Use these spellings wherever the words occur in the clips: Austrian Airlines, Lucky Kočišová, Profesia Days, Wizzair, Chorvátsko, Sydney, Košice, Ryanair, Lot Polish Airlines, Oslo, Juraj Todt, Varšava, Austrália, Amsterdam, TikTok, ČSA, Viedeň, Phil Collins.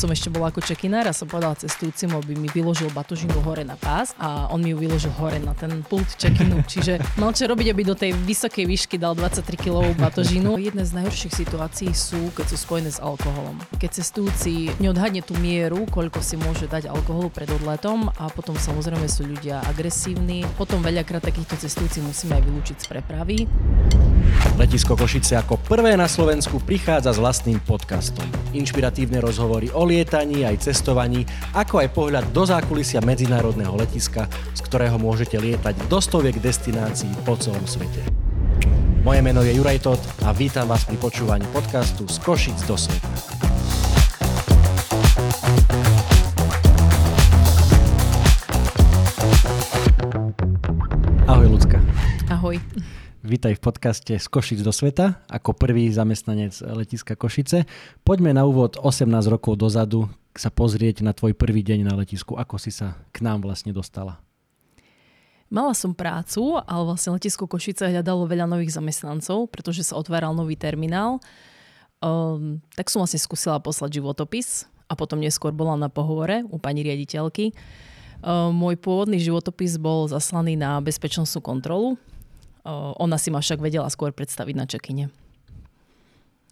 som ešte bola ako check-inár a som povedala cestujúcim, aby mi vyložil batožinu hore na pás a on mi ju vyložil hore na ten pult check-inu. Čiže mal čo robiť, aby do tej vysokej výšky dal 23 kilovú batožinu. Jedna z najhorších situácií sú, keď sú spojené s alkoholom. Keď cestujúci neodhadne tú mieru, koľko si môže dať alkoholu pred odletom a potom samozrejme sú ľudia agresívni. Potom veľakrát takýchto cestujúcich musíme aj vylúčiť z prepravy. Letisko Košice ako prvé na Slovensku prichádza s vlastným podcastom. Inšpiratívne rozhovory o lietaní aj cestovaní, ako aj pohľad do zákulisia medzinárodného letiska, z ktorého môžete lietať do stoviek destinácií po celom svete. Moje meno je Juraj Todt a vítam vás pri počúvaní podcastu Z Košíc do sveta. Ahoj, Lucka. Ahoj. Vítaj v podcaste Z Košíc do sveta, ako prvý zamestnanec letiska Košice. Poďme na úvod 18 rokov dozadu sa pozrieť na tvoj prvý deň na letisku. Ako si sa k nám vlastne dostala? Mala som prácu, ale vlastne letisko Košice hľadalo veľa nových zamestnancov, pretože sa otváral nový terminál. Tak som vlastne skúsila poslať životopis a potom neskôr bola na pohovore u pani riaditeľky. Môj pôvodný životopis bol zaslaný na bezpečnostnú kontrolu. Ona si ma však vedela skôr predstaviť na check-ine.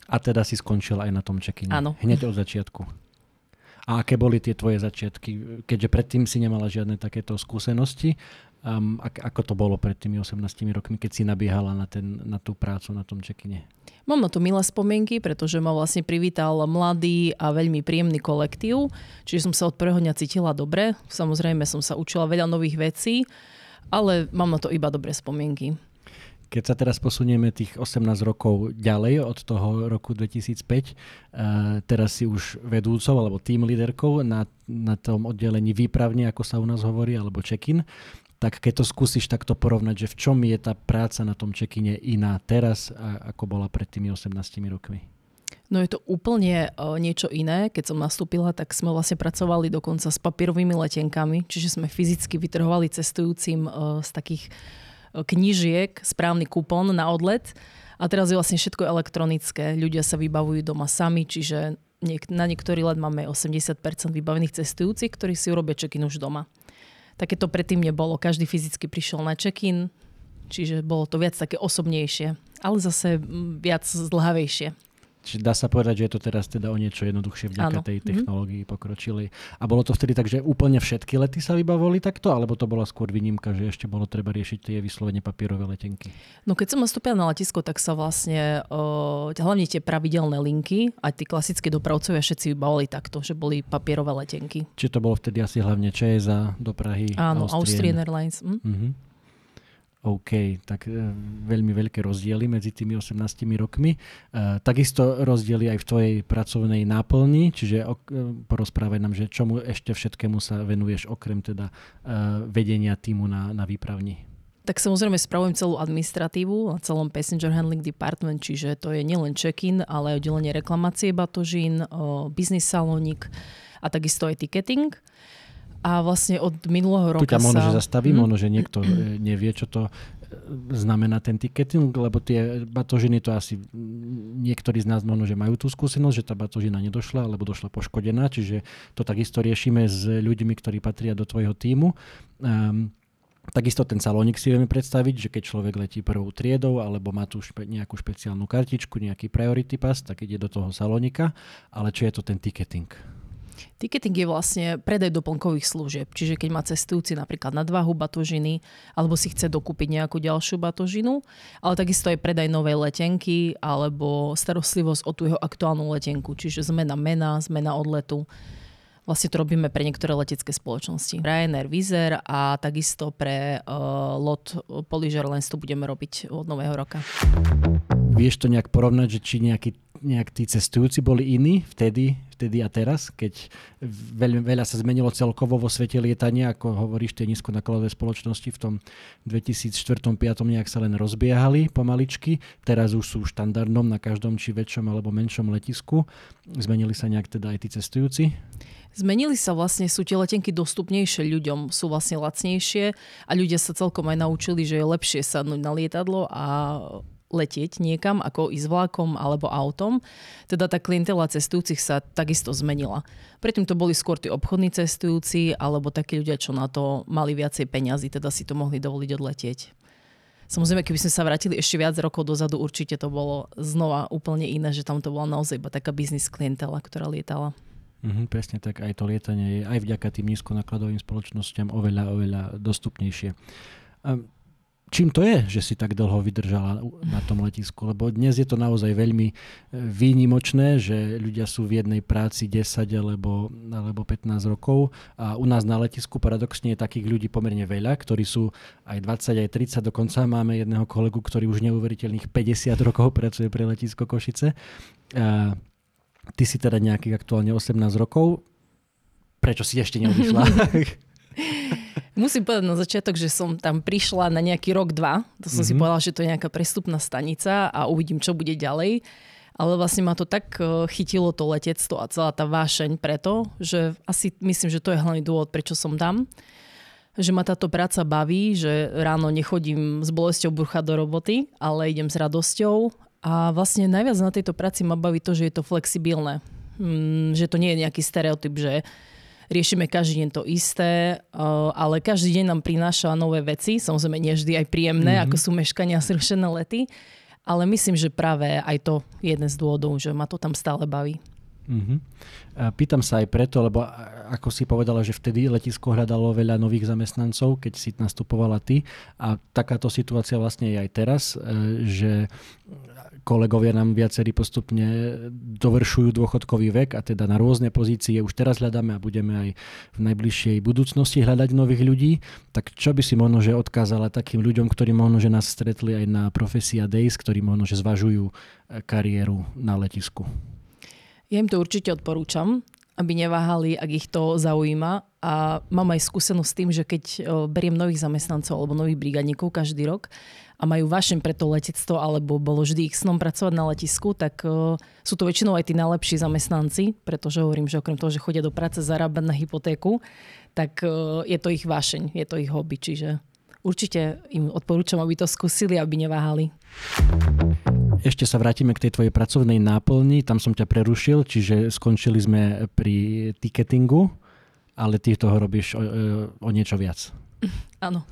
A teda si skončila aj na tom check-ine. Áno. Hneď od začiatku. A aké boli tie tvoje začiatky? Keďže predtým si nemala žiadne takéto skúsenosti, ako to bolo pred tými 18 rokmi, keď si nabiehala na tú prácu na tom check-ine? Mám na to milé spomienky, pretože ma vlastne privítal mladý a veľmi príjemný kolektív, čiže som sa od prvého dňa cítila dobre. Samozrejme som sa učila veľa nových vecí, ale mám na to iba dobré spomienky. Keď sa teraz posunieme tých 18 rokov ďalej od toho roku 2005, teraz si už vedúcou alebo team líderkou na tom oddelení výpravne, ako sa u nás hovorí, alebo check-in, tak keď to skúsiš takto porovnať, že v čom je tá práca na tom check-ine iná teraz, ako bola pred tými 18 rokmi? No je to úplne niečo iné. Keď som nastúpila, tak sme vlastne pracovali dokonca s papierovými letenkami, čiže sme fyzicky vytrhovali cestujúcim z takých knižiek, správny kupón na odlet a teraz je vlastne všetko elektronické. Ľudia sa vybavujú doma sami, čiže na niektorý let máme 80% vybavených cestujúcich, ktorí si urobia check-in už doma. Také to predtým nebolo. Každý fyzicky prišiel na check-in, čiže bolo to viac také osobnejšie, ale zase viac zdlhavejšie. Čiže dá sa povedať, že je to teraz teda o niečo jednoduchšie vďaka tej technológii pokročili. A bolo to vtedy tak, že úplne všetky lety sa vybavovali takto? Alebo to bola skôr výnimka, že ešte bolo treba riešiť tie vyslovene papierové letenky? No keď som nastúpila na letisko, tak sa vlastne hlavne tie pravidelné linky a tí klasickí dopravcovia všetci vybavovali takto, že boli papierové letenky. Čiže to bolo vtedy asi hlavne ČSA do Prahy? Áno, Austrian Airlines. OK, tak veľmi veľké rozdiely medzi tými 18 rokmi. Takisto rozdiely aj v tvojej pracovnej náplni, čiže porozprávaj nám, že čomu ešte všetkému sa venuješ okrem teda vedenia tímu na výpravni. Tak samozrejme spravujem celú administratívu a celom passenger handling department, čiže to je nielen check-in, ale aj oddelenie reklamácie batožín, business salónik a takisto aj ticketing. A vlastne od minulého roka sa... Tu ťa možno, že zastavím, možno, že niekto nevie, čo to znamená ten ticketing, lebo tie batožiny to asi niektorí z nás možno, že majú tú skúsenosť, že tá batožina nedošla, alebo došla poškodená, čiže to takisto riešime s ľuďmi, ktorí patria do tvojho tímu. Takisto ten salónik si vieme predstaviť, že keď človek letí prvou triedou alebo má tu nejakú špeciálnu kartičku, nejaký priority pass, tak ide do toho salónika, ale čo je to ten ticketing? Ticketing je vlastne predaj doplnkových služieb. Čiže keď má cestujúci napríklad nadvahu batožiny alebo si chce dokúpiť nejakú ďalšiu batožinu, ale takisto aj predaj novej letenky alebo starostlivosť o tú jeho aktuálnu letenku. Čiže zmena mena, zmena odletu. Vlastne to robíme pre niektoré letecké spoločnosti. Ryanair, Wizzair a takisto pre Lot Polish Airlines to budeme robiť od nového roka. Vieš to nejak porovnať, že či nejak tí cestujúci boli iní vtedy a teraz, keď veľa sa zmenilo celkovo vo svete lietania, ako hovoríš, tie nízkonákladové spoločnosti v tom 2004-2005 nejak sa len rozbiehali pomaličky, teraz už sú štandardom na každom či väčšom alebo menšom letisku. Zmenili sa nejak teda aj tí cestujúci? Zmenili sa vlastne, sú tie letenky dostupnejšie ľuďom, sú vlastne lacnejšie a ľudia sa celkom aj naučili, že je lepšie sadnúť na lietadlo a letieť niekam, ako ísť vlakom alebo autom. Teda tá klientela cestujúcich sa takisto zmenila. Predtým to boli skôr tí obchodní cestujúci alebo takí ľudia, čo na to mali viacej peňazí, teda si to mohli dovoliť odletieť. Samozrejme, keby sme sa vrátili ešte viac rokov dozadu, určite to bolo znova úplne iné, že tam to bola naozaj iba taká biznis klientela, ktorá lietala. Presne tak, aj to lietanie je aj vďaka tým nízkonákladovým spoločnosťam oveľa dostupnejšie. Čím to je, že si tak dlho vydržala na tom letisku? Lebo dnes je to naozaj veľmi výnimočné, že ľudia sú v jednej práci 10 alebo 15 rokov a u nás na letisku paradoxne je takých ľudí pomerne veľa, ktorí sú aj 20, aj 30, dokonca máme jedného kolegu, ktorý už neuveriteľných 50 rokov pracuje pre letisko Košice. A ty si teda nejakých aktuálne 18 rokov. Prečo si ešte neodišla? Musím povedať na začiatok, že som tam prišla na nejaký rok, dva. To som si povedala, že to je nejaká prestupná stanica a uvidím, čo bude ďalej. Ale vlastne ma to tak chytilo to letectvo a celá tá vášeň preto, že asi myslím, že to je hlavný dôvod, prečo som tam. Že ma táto práca baví, že ráno nechodím s bolesťou brucha do roboty, ale idem s radosťou. A vlastne najviac na tejto práci ma baví to, že je to flexibilné. Že to nie je nejaký stereotyp, že riešime každý deň to isté, ale každý deň nám prináša nové veci. Samozrejme, nie vždy aj príjemné, ako sú meškania a zrušené lety. Ale myslím, že práve aj to je jeden z dôvodov, že ma to tam stále baví. Pýtam sa aj preto, lebo ako si povedala, že vtedy letisko hľadalo veľa nových zamestnancov, keď si nastupovala ty. A takáto situácia vlastne je aj teraz, že kolegovia nám viacerí postupne dovršujú dôchodkový vek a teda na rôzne pozície už teraz hľadáme a budeme aj v najbližšej budúcnosti hľadať nových ľudí. Tak čo by si možno, že odkázala takým ľuďom, ktorí možno, že nás stretli aj na Profesia Days, ktorí možno, že zvažujú kariéru na letisku? Ja im to určite odporúčam, aby neváhali, ak ich to zaujíma. A mám aj skúsenosť s tým, že keď beriem nových zamestnancov alebo nových brigádnikov každý rok a majú vášeň pre to letectvo, alebo bolo vždy ich snom pracovať na letisku, tak sú to väčšinou aj tí najlepší zamestnanci, pretože hovorím, že okrem toho, že chodia do práce zarábať na hypotéku, tak je to ich vášeň, je to ich hobby. Čiže určite im odporúčam, aby to skúsili, aby neváhali. Ešte sa vrátime k tej tvojej pracovnej náplni. Tam som ťa prerušil, čiže skončili sme pri ticketingu, ale ty toho robíš o niečo viac. Áno.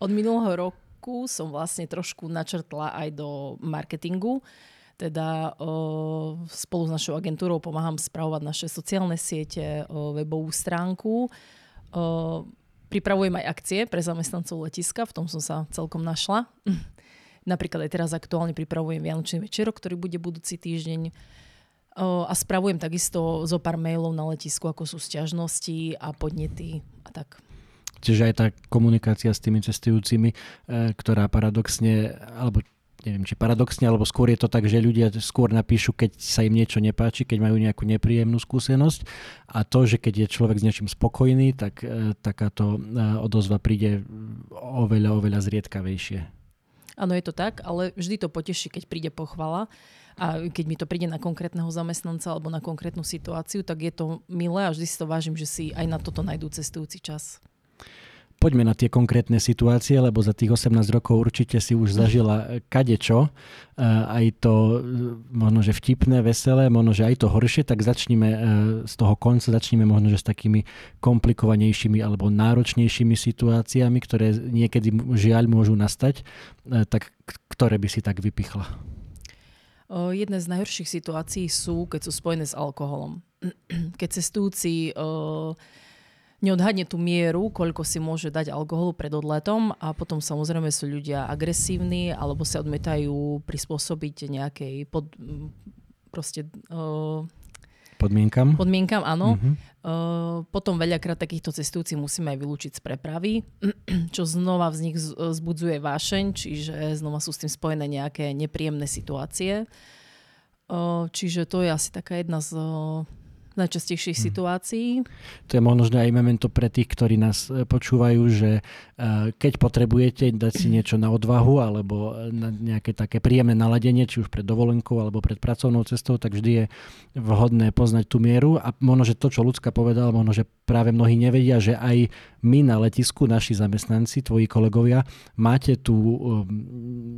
Od minulého roku som vlastne trošku načrtla aj do marketingu. Teda spolu s našou agentúrou pomáham spravovať naše sociálne siete, webovú stránku. Pripravujem aj akcie pre zamestnancov letiska, v tom som sa celkom našla. Napríklad aj teraz aktuálne pripravujem Vianočný večerok, ktorý bude budúci týždeň. A spravujem takisto zo pár mailov na letisku, ako sú sťažnosti a podnety a tak. Čiže aj tá komunikácia s tými cestujúcimi, ktorá paradoxne, alebo neviem, či paradoxne, alebo skôr je to tak, že ľudia skôr napíšu, keď sa im niečo nepáči, keď majú nejakú nepríjemnú skúsenosť. A to, že keď je človek s niečím spokojný, tak takáto odozva príde oveľa zriedkavejšie. Áno, je to tak, ale vždy to poteší, keď príde pochvala a keď mi to príde na konkrétneho zamestnanca alebo na konkrétnu situáciu, tak je to milé a vždy si to vážim, že si aj na toto nájdú cestujúci čas. Poďme na tie konkrétne situácie, lebo za tých 18 rokov určite si už zažila kadečo, aj to možno, že vtipné, veselé, možno, že aj to horšie, tak začnime z toho konca, začnime možno, že s takými komplikovanejšími alebo náročnejšími situáciami, ktoré niekedy žiaľ môžu nastať, tak ktoré by si tak vypichla? Jedna z najhorších situácií sú, keď sú spojené s alkoholom. Keď cestujúci neodhadne tú mieru, koľko si môže dať alkoholu pred odletom a potom samozrejme sú ľudia agresívni alebo sa odmietajú prispôsobiť nejakej podmienkam, áno. Potom veľakrát takýchto cestujúcich musíme aj vylúčiť z prepravy, čo znova z nich zbudzuje vášeň, čiže znova sú s tým spojené nejaké nepríjemné situácie. Čiže to je asi taká jedna z najčastejších situácií. To je možno aj memento pre tých, ktorí nás počúvajú, že keď potrebujete dať si niečo na odvahu alebo na nejaké také príjemné naladenie, či už pred dovolenkou alebo pred pracovnou cestou, tak vždy je vhodné poznať tú mieru. A možno, že to, čo Ľudská povedala, možno, že práve mnohí nevedia, že aj my na letisku, naši zamestnanci, tvoji kolegovia, máte tú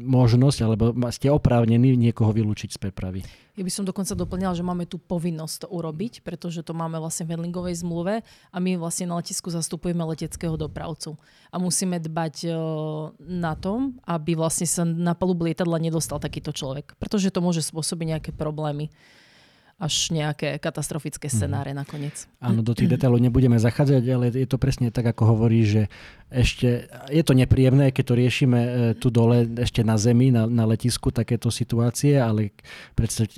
možnosť alebo ste oprávnení niekoho vylúčiť z prepravy. Ja by som dokonca doplňala, že máme tú povinnosť to urobiť, pretože to máme vlastne v handlingovej zmluve a my vlastne na letisku zastupujeme leteckého dopravcu. A musíme dbať na tom, aby vlastne sa na palubu lietadla nedostal takýto človek, pretože to môže spôsobiť nejaké problémy, až nejaké katastrofické scenáre nakoniec. Áno, do tých detailov nebudeme zachádzať, ale je to presne tak, ako hovorí, že ešte je to nepríjemné, keď to riešime tu dole ešte na zemi, na letisku takéto situácie, ale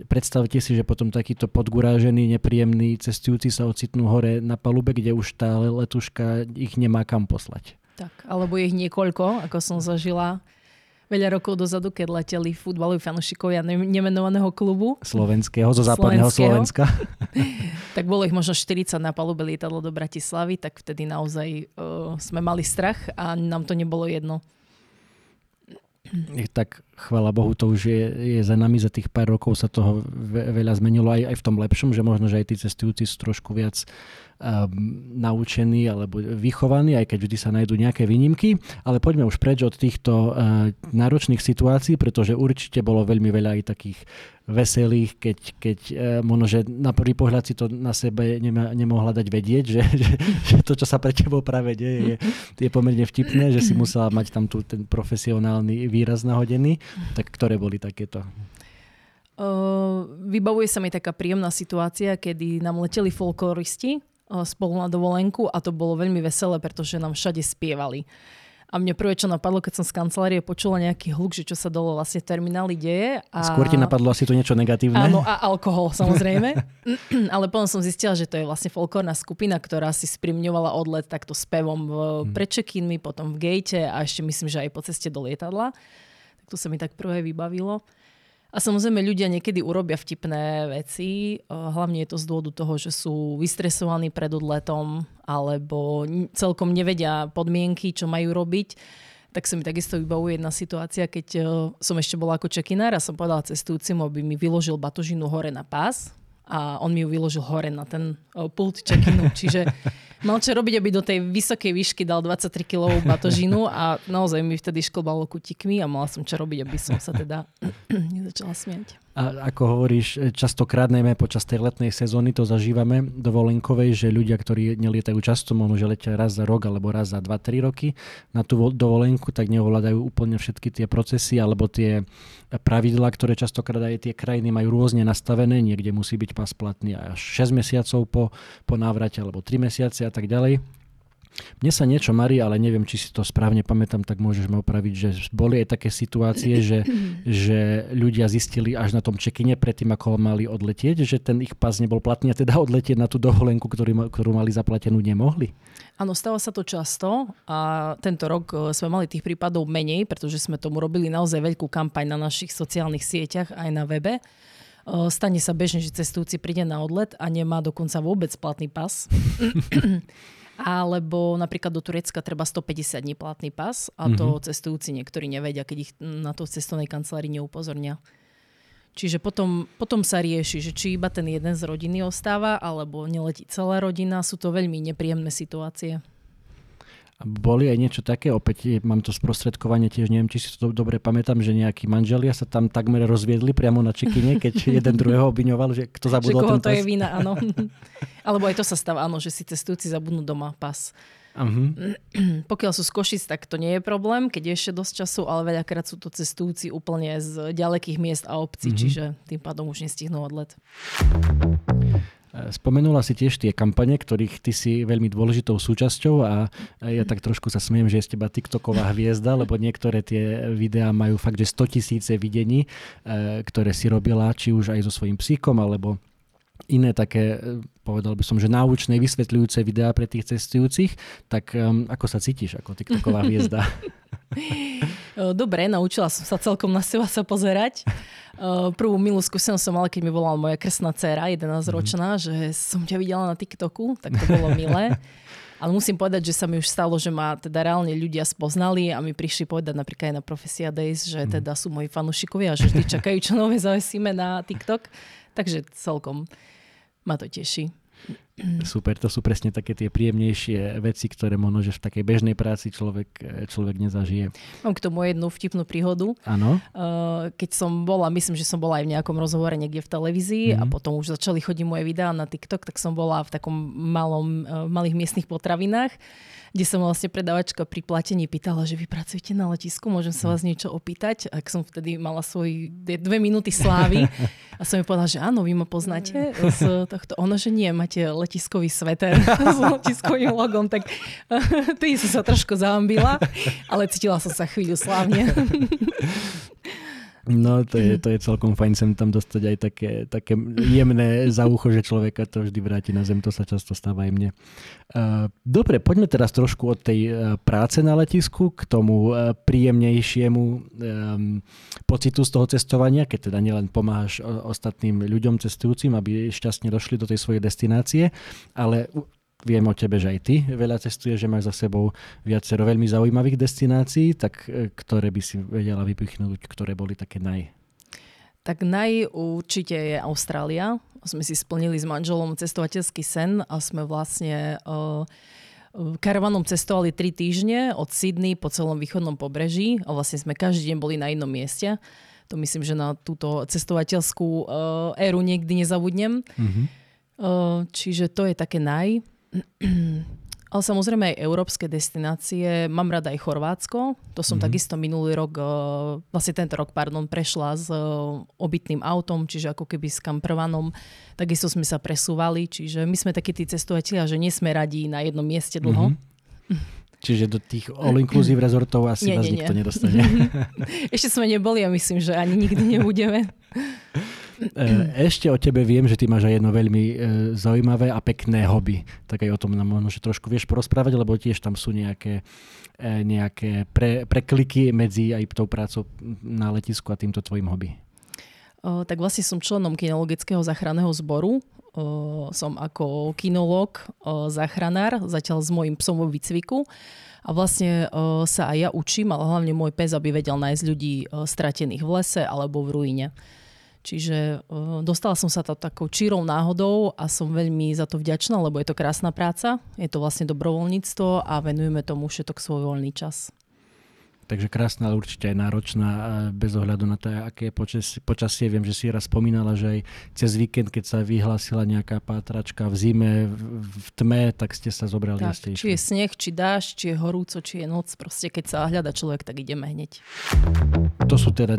predstavte si, že potom takýto podgurážený, nepríjemný cestujúci sa ocitnú hore na palube, kde už tá letuška ich nemá kam poslať. Tak, alebo ich niekoľko, ako som zažila veľa rokov dozadu, keď leteli futbaloví fanúšikovia nemenovaného klubu. Slovenského, zo západného Slovenska. Tak bolo ich možno 40 na palube lietadlo do Bratislavy, tak vtedy naozaj sme mali strach a nám to nebolo jedno. Tak chvála Bohu, to už je za nami, za tých pár rokov sa toho veľa zmenilo aj v tom lepšom, že možno, že aj tí cestujúci sú trošku viac naučení alebo vychovaní, aj keď vždy sa nájdú nejaké výnimky, ale poďme už preč od týchto náročných situácií, pretože určite bolo veľmi veľa aj takých veselých, keď možno, že na prvý pohľad si to na sebe nemohla dať vedieť, že to, čo sa pre tebou práve deje, je pomerne vtipné, že si musela mať tam tu ten profesionálny výraz nahodený. Tak ktoré boli takéto? Vybavuje sa mi taká príjemná situácia, kedy nám leteli folkloristi spolu na dovolenku a to bolo veľmi veselé, pretože nám všade spievali. A mne prvé, čo napadlo, keď som z kancelárie počula nejaký hluk, že čo sa dole vlastne terminály deje. A skôr ti napadlo asi to niečo negatívne? Áno, a alkohol samozrejme. Ale potom som zistila, že to je vlastne folklórna skupina, ktorá si sprímňovala odlet takto s pevom pred check-inmi, potom v gate a ešte myslím, že aj po ceste do lietadla. Tu sa mi tak prvé vybavilo. A samozrejme ľudia niekedy urobia vtipné veci. Hlavne je to z dôvodu toho, že sú vystresovaní pred odletom alebo celkom nevedia podmienky, čo majú robiť. Tak sa mi takisto vybavuje jedna situácia, keď som ešte bola ako check-inár a som povedala cestujúcim, aby mi vyložil batožinu hore na pás. A on mi ju vyložil hore na ten pult check-inu. Čiže mal čo robiť, aby do tej vysokej výšky dal 23-kilovú batožinu a naozaj mi vtedy šklbalo kutikmi a mala som čo robiť, aby som sa teda nezačala smiať. A ako hovoríš, častokrát, najmä počas tej letnej sezóny, to zažívame dovolenkovej, že ľudia, ktorí nelietajú často, možno, že letia raz za rok alebo raz za 2-3 roky na tú dovolenku, tak neovládajú úplne všetky tie procesy alebo tie pravidlá, ktoré častokrát aj tie krajiny majú rôzne nastavené. Niekde musí byť pas platný až 6 mesiacov po návrate alebo 3 mesiace a tak ďalej. Mne sa niečo marí, ale neviem, či si to správne pamätám, tak môžeš ma opraviť, že boli aj také situácie, že ľudia zistili až na tom check-ine predtým, ako mali odletieť, že ten ich pas nebol platný a teda odletieť na tú dovolenku, ktorú mali zaplatenú, nemohli. Áno, stáva sa to často a tento rok sme mali tých prípadov menej, pretože sme tomu robili naozaj veľkú kampaň na našich sociálnych sieťach aj na webe. Stane sa bežne, že cestujúci príde na odlet a nemá dokonca vôbec platný pas. Alebo napríklad do Turecka treba 150 dní platný pas a to cestujúci niektorí nevedia, keď ich na to cestovnej kancelárii neupozornia. Čiže potom sa rieši, že či iba ten jeden z rodiny ostáva, alebo neletí celá rodina. Sú to veľmi nepríjemné situácie. A boli aj niečo také, opäť mám to sprostredkovanie, tiež neviem, či si to dobre pamätám, že nejakí manželia sa tam takmer rozviedli priamo na check-ine, keď jeden druhého obviňoval, že kto zabudol ten pas. Že to je vina, áno. Alebo aj to sa stáva, áno, že si cestujúci zabudnú doma pas. Uh-huh. Pokiaľ sú z Košic, tak to nie je problém, keď je ešte dosť času, ale veľakrát sú to cestujúci úplne z ďalekých miest a obcí, čiže tým pádom už nestihnú odlet. Spomenula si tiež tie kampane, ktorých ty si veľmi dôležitou súčasťou a ja tak trošku sa smiem, že je z teba TikToková hviezda, lebo niektoré tie videá majú fakt, že 100 000 videní, ktoré si robila, či už aj so svojím psíkom, alebo iné také, povedal by som, že náučné, vysvetľujúce videá pre tých cestujúcich, tak ako sa cítiš ako TikToková hviezda? Dobre, naučila som sa celkom na seba sa pozerať. Prvú milú skúsenosť som mala, keď mi volala moja krstná dcéra, 11-ročná, že som ťa videla na TikToku, tak to bolo milé. Ale musím povedať, že sa mi už stalo, že ma teda reálne ľudia spoznali a mi prišli povedať napríklad aj na Profesia Days, že teda sú moji fanúšikovia a že vždy čakajú, čo nové zavesíme na TikTok. Takže celkom ma to teší. Super, to sú presne také tie príjemnejšie veci, ktoré možno, že v takej bežnej práci človek nezažije. Mám k tomu jednu vtipnú príhodu. Áno. Keď som bola, myslím, že som bola aj v nejakom rozhovore niekde v televízii a potom už začali chodiť moje videá na TikTok, tak som bola v takom malých miestnych potravinách, kde som vlastne predávačka pri platení pýtala, že vy pracujete na letisku, môžem sa vás niečo opýtať. A som vtedy mala svoje 2 minúty slávy a som mi povedala, že áno, vy ma poznáte z tohto. Ono, že nie, máte letiskový sveter s letiskovým logom, tak tým som sa trošku zahambila, ale cítila som sa chvíľu slávne. No, to je celkom fajn sem tam dostať aj také jemné za ucho, že človeka to vždy vráti na zem, to sa často stáva aj mne. Dobre, poďme teraz trošku od tej práce na letisku k tomu príjemnejšiemu pocitu z toho cestovania, keď teda nielen pomáhaš ostatným ľuďom cestujúcim, aby šťastne došli do tej svojej destinácie, ale viem o tebe, že aj ty veľa cestuješ, že máš za sebou viacero veľmi zaujímavých destinácií, tak ktoré by si vedela vypichnúť, ktoré boli také naj? Tak naj určite je Austrália. Sme si splnili s manželom cestovateľský sen a sme vlastne karavanom cestovali 3 týždne od Sydney po celom východnom pobreží a vlastne sme každý deň boli na inom mieste. To myslím, že na túto cestovateľskú éru nikdy nezabudnem. Mm-hmm. Čiže to je také naj. Ale samozrejme aj európske destinácie. Mám rada aj Chorvátsko. To som takisto minulý rok, vlastne tento rok, prešla s obytným autom, čiže ako keby s kampervanom. Takisto sme sa presúvali. Čiže my sme takí tí cestovatelia, že nie sme radi na jednom mieste dlho. Čiže do tých all-inclusive rezortov asi vás nikto nedostane. Ešte sme neboli a myslím, že ani nikdy nebudeme. Ešte o tebe viem, že ty máš aj jedno veľmi zaujímavé a pekné hobby. Tak aj o tom nám možno, že trošku vieš porozprávať, lebo tiež tam sú nejaké prekliky medzi aj tou prácou na letisku a týmto tvojim hobby. Tak vlastne som členom kinologického záchranného zboru. Som ako kinológ, záchranár, zatiaľ s mojím psom vo výcviku. A vlastne sa aj ja učím, ale hlavne môj pes, aby vedel nájsť ľudí stratených v lese alebo v ruíne. Čiže dostala som sa takou čírou náhodou a som veľmi za to vďačná, lebo je to krásna práca, je to vlastne dobrovoľníctvo a venujeme tomu všetok svoj voľný čas. Takže krásna, ale určite aj náročná, bez ohľadu na to, aké je počasie. Viem, že si raz spomínala, že aj cez víkend, keď sa vyhlásila nejaká pátračka v zime, v tme, tak ste sa zobrali. Tak, či je sneh, či dážď, či je horúco, či je noc. Proste keď sa hľada človek, tak ideme hneď. To sú teda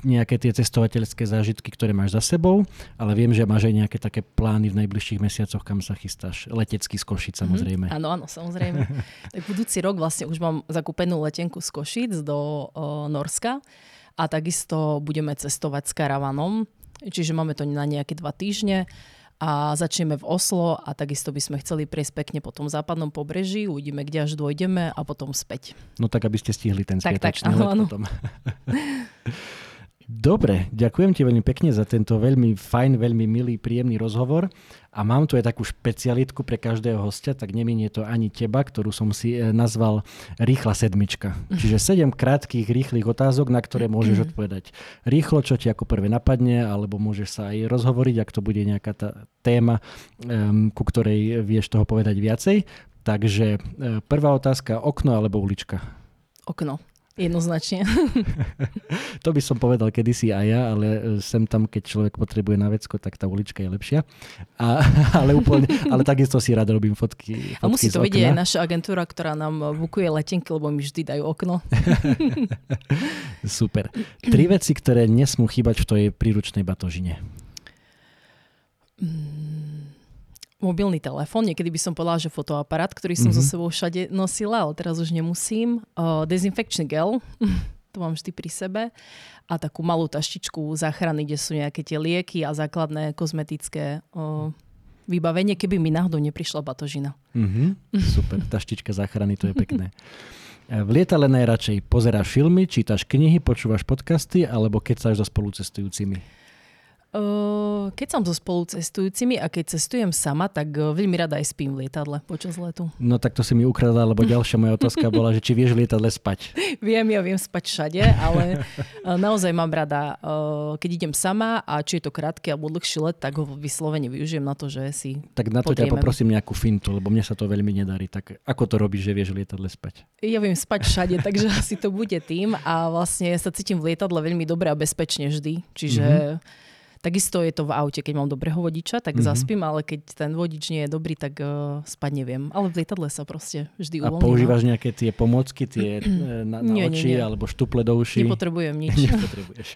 nejaké tie cestovateľské zážitky, ktoré máš za sebou, ale viem, že máš aj nejaké také plány v najbližších mesiacoch, kam sa chystáš. Letecky z Košic, samozrejme. Áno, samozrejme. Tak budúci rok vlastne už mám zakúpenú letenku z Košic do Norska a takisto budeme cestovať s karavanom. Čiže máme to na nejaké 2 týždne a začneme v Oslo a takisto by sme chceli prejsť pekne po tom západnom pobreží, uvidíme, kde až dôjdeme a potom späť. No tak, aby ste stihli ten spiatočný let potom. Dobre, ďakujem ti veľmi pekne za tento veľmi fajn, veľmi milý, príjemný rozhovor a mám tu aj takú špecialitku pre každého hostia, tak neminie to ani teba, ktorú som si nazval rýchla sedmička. Čiže 7 krátkých, rýchlych otázok, na ktoré môžeš odpovedať rýchlo, čo ti ako prvé napadne, alebo môžeš sa aj rozhovoriť, ak to bude nejaká tá téma, ku ktorej vieš toho povedať viacej. Takže prvá otázka, okno alebo ulička? Okno. Jednoznačne. To by som povedal kedysi aj ja, ale sem tam, keď človek potrebuje na vecko, tak tá ulička je lepšia. Ale takisto si rád robím fotky. A musí to vedieť aj naša agentúra, ktorá nám bukuje letenky, lebo mi vždy dajú okno. Super. 3 veci, ktoré nesmú chýbať v tej príručnej batožine. Mobilný telefón, niekedy by som povedala, že fotoaparát, ktorý som so sebou všade nosila, ale teraz už nemusím. Dezinfekčný gel, to mám vždy pri sebe, a takú malú taštičku záchrany, kde sú nejaké tie lieky a základné kozmetické vybavenie, keby mi náhodou neprišla batožina. Mm-hmm. Super, taštička záchrany, to je pekné. V lietadle najradšej pozeráš filmy, čítaš knihy, počúvaš podcasty alebo kecáš so spolucestujúcimi? Keď som so spolucestujúcimi a keď cestujem sama, tak veľmi rada aj spím v lietadle počas letu. No tak to si mi ukradla, lebo ďalšia moja otázka bola, že či vieš v lietadle spať. Viem, ja viem spať všade, ale naozaj mám rada, keď idem sama a či je to krátky alebo dlhší let, tak ho vyslovene využijem na to, že si tak na to podrieme. Ťa poprosím nejakú fintu, lebo mne sa to veľmi nedarí. Tak ako to robíš, že vieš v lietadle spať? Ja viem spať všade, takže asi to bude tým a vlastne ja sa cítim v lietadle veľmi dobre a bezpečne vždy. Čiže takisto je to v aute, keď mám dobrého vodiča, tak zaspím, ale keď ten vodič nie je dobrý, tak spať neviem. Ale v lietadle sa proste vždy uvoľním. A používaš nejaké tie pomôcky, tie na nie, oči nie. Alebo štuple do uši? Nepotrebujem nič. Nepotrebuješ.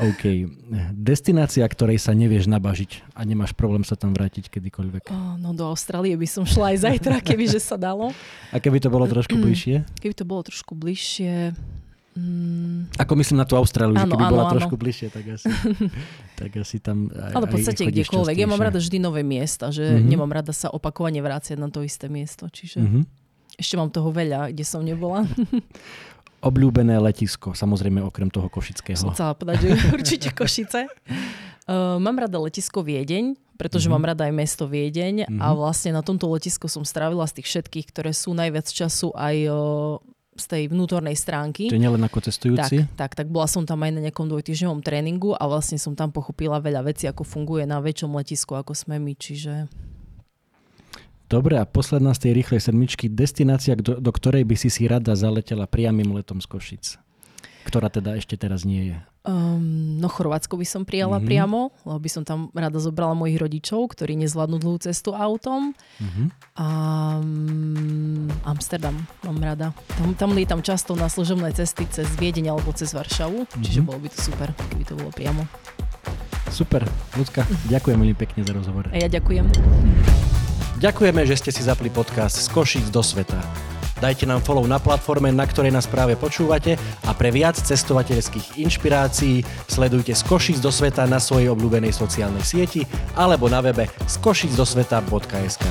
OK. Destinácia, ktorej sa nevieš nabažiť a nemáš problém sa tam vrátiť kedykoľvek? No do Austrálie by som šla aj zajtra, kebyže sa dalo. A keby to bolo trošku bližšie? Keby to bolo trošku bližšie... Ako myslím na tú Austráliu, že keby bola trošku bližšie, tak asi tam aj, ale v podstate kdekoľvek. Ja mám rada vždy nové miesta, že nemám rada sa opakovane vráciať na to isté miesto. Čiže ešte mám toho veľa, kde som nebola. Obľúbené letisko, samozrejme okrem toho košického. Som chcela povedať, že určite Košice. Mám rada letisko Viedeň, pretože mám rada aj mesto Viedeň a vlastne na tomto letisku som strávila z tých všetkých, ktoré sú najviac času aj... z tej vnútornej stránky. To je nielen ako cestujúci? Tak. Bola som tam aj na nejakom dvojtýždňovom tréningu a vlastne som tam pochopila veľa vecí, ako funguje na väčšom letisku, ako sme my, čiže... Dobre, a posledná z tej rýchlej sedmičky, destinácia, do ktorej by si rada zaletela priamym letom z Košic, ktorá teda ešte teraz nie je. Chorvátsko by som prijala priamo, lebo by som tam rada zobrala mojich rodičov, ktorí nezvládnu dlhú cestu autom. A Amsterdam mám rada. Tam lietam často na služobné cesty cez Viedeň alebo cez Varšavu, čiže bolo by to super, keby to bolo priamo. Super, Ľudka, ďakujem veľmi pekne za rozhovor. A ja ďakujem. Ďakujeme, že ste si zapli podcast Z Košíc do sveta. Dajte nám follow na platforme, na ktorej nás práve počúvate a pre viac cestovateľských inšpirácií sledujte Z Košíc do sveta na svojej obľúbenej sociálnej sieti alebo na webe skosicdosveta.sk.